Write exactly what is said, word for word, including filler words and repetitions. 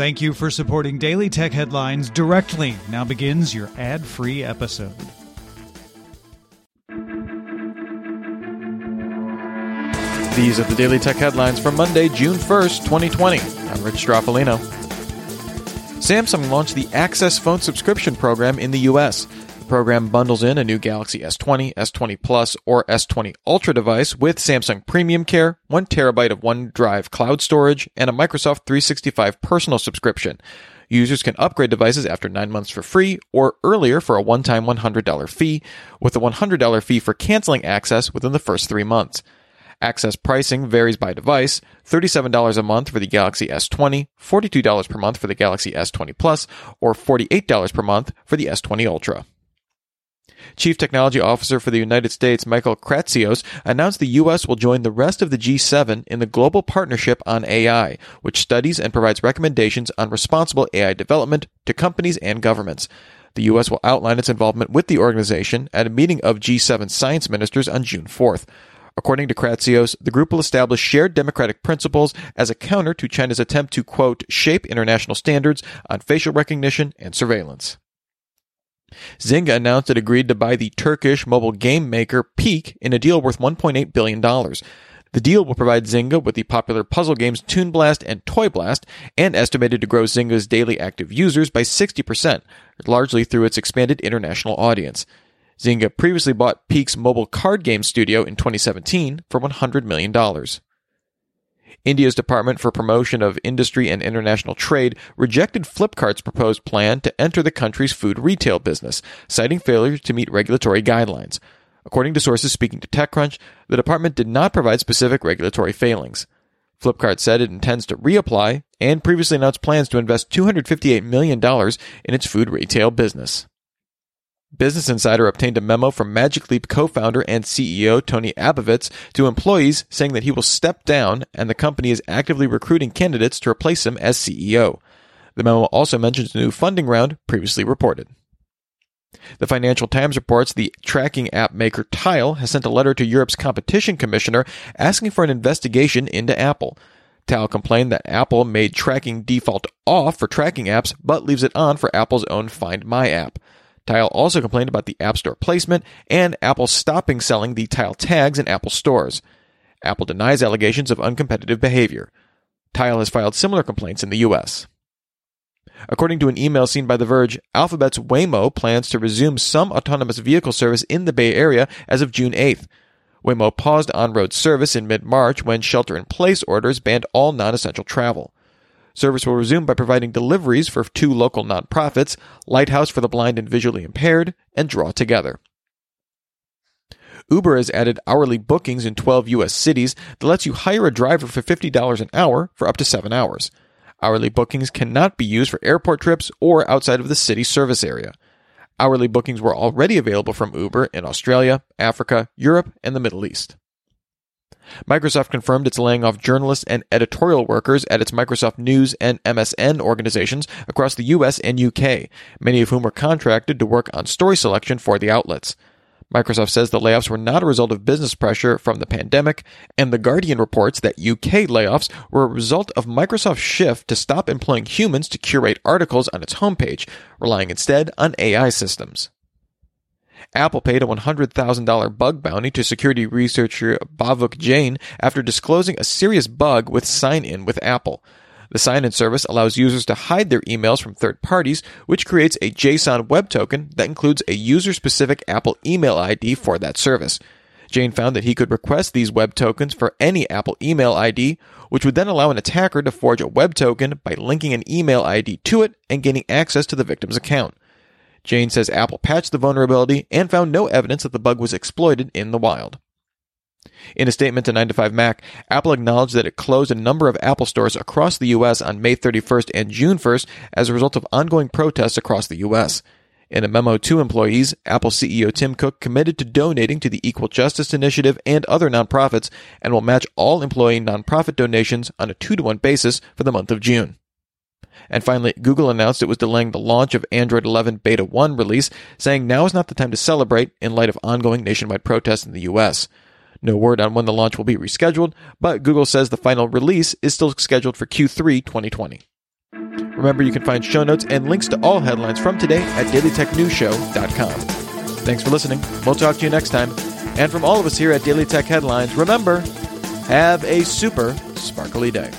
Thank you for supporting Daily Tech Headlines directly. Now begins your ad-free episode. These are the Daily Tech Headlines for Monday, June first, twenty twenty. I'm Rich Straffolino. Samsung launched the Access phone subscription program in the U S. The program bundles in a new Galaxy S twenty, S twenty Plus, or S twenty Ultra device with Samsung Premium Care, one terabyte of OneDrive cloud storage, and a Microsoft three sixty-five personal subscription. Users can upgrade devices after nine months for free or earlier for a one-time one hundred dollars fee, with a one hundred dollars fee for canceling Access within the first three months. Access pricing varies by device, thirty-seven dollars a month for the Galaxy S twenty, forty-two dollars per month for the Galaxy S twenty Plus, or forty-eight dollars per month for the S twenty Ultra. Chief Technology Officer for the United States, Michael Kratzios, announced the U S will join the rest of the G seven in the Global Partnership on A I, which studies and provides recommendations on responsible A I development to companies and governments. The U S will outline its involvement with the organization at a meeting of G seven science ministers on June fourth. According to Kratzios, the group will establish shared democratic principles as a counter to China's attempt to, quote, shape international standards on facial recognition and surveillance. Zynga announced it agreed to buy the Turkish mobile game maker Peak in a deal worth one point eight billion dollars. The deal will provide Zynga with the popular puzzle games Toon Blast and Toy Blast, and estimated to grow Zynga's daily active users by sixty percent, largely through its expanded international audience. Zynga previously bought Peak's mobile card game studio in twenty seventeen for one hundred million dollars. India's Department for Promotion of Industry and International Trade rejected Flipkart's proposed plan to enter the country's food retail business, citing failure to meet regulatory guidelines. According to sources speaking to TechCrunch, the department did not provide specific regulatory failings. Flipkart said it intends to reapply and previously announced plans to invest two hundred fifty-eight million dollars in its food retail business. Business Insider obtained a memo from Magic Leap co-founder and C E O Tony Abovitz to employees saying that he will step down and the company is actively recruiting candidates to replace him as C E O. The memo also mentions a new funding round previously reported. The Financial Times reports the tracking app maker Tile has sent a letter to Europe's competition commissioner asking for an investigation into Apple. Tile complained that Apple made tracking default off for tracking apps but leaves it on for Apple's own Find My app. Tile also complained about the App Store placement and Apple stopping selling the Tile tags in Apple stores. Apple denies allegations of uncompetitive behavior. Tile has filed similar complaints in the U S. According to an email seen by The Verge, Alphabet's Waymo plans to resume some autonomous vehicle service in the Bay Area as of June eighth. Waymo paused on-road service in mid-March when shelter-in-place orders banned all non-essential travel. Service will resume by providing deliveries for two local nonprofits, Lighthouse for the Blind and Visually Impaired, and Draw Together. Uber has added hourly bookings in twelve U S cities that lets you hire a driver for fifty dollars an hour for up to seven hours. Hourly bookings cannot be used for airport trips or outside of the city service area. Hourly bookings were already available from Uber in Australia, Africa, Europe, and the Middle East. Microsoft confirmed it's laying off journalists and editorial workers at its Microsoft News and M S N organizations across the U S and U K, many of whom were contracted to work on story selection for the outlets. Microsoft says the layoffs were not a result of business pressure from the pandemic, and The Guardian reports that U K layoffs were a result of Microsoft's shift to stop employing humans to curate articles on its homepage, relying instead on A I systems. Apple paid a one hundred thousand dollars bug bounty to security researcher Bhavuk Jain after disclosing a serious bug with Sign-In with Apple. The Sign-In service allows users to hide their emails from third parties, which creates a JSON web token that includes a user-specific Apple email I D for that service. Jain found that he could request these web tokens for any Apple email I D, which would then allow an attacker to forge a web token by linking an email I D to it and gaining access to the victim's account. Jane says Apple patched the vulnerability and found no evidence that the bug was exploited in the wild. In a statement to nine to five Mac, Apple acknowledged that it closed a number of Apple stores across the U S on May thirty-first and June first as a result of ongoing protests across the U S. In a memo to employees, Apple C E O Tim Cook committed to donating to the Equal Justice Initiative and other nonprofits and will match all employee nonprofit donations on a two to one basis for the month of June. And finally, Google announced it was delaying the launch of Android eleven Beta one release, saying now is not the time to celebrate in light of ongoing nationwide protests in the U S. No word on when the launch will be rescheduled, but Google says the final release is still scheduled for Q three twenty twenty. Remember, you can find show notes and links to all headlines from today at daily tech news show dot com. Thanks for listening. We'll talk to you next time. And from all of us here at Daily Tech Headlines, remember, have a super sparkly day.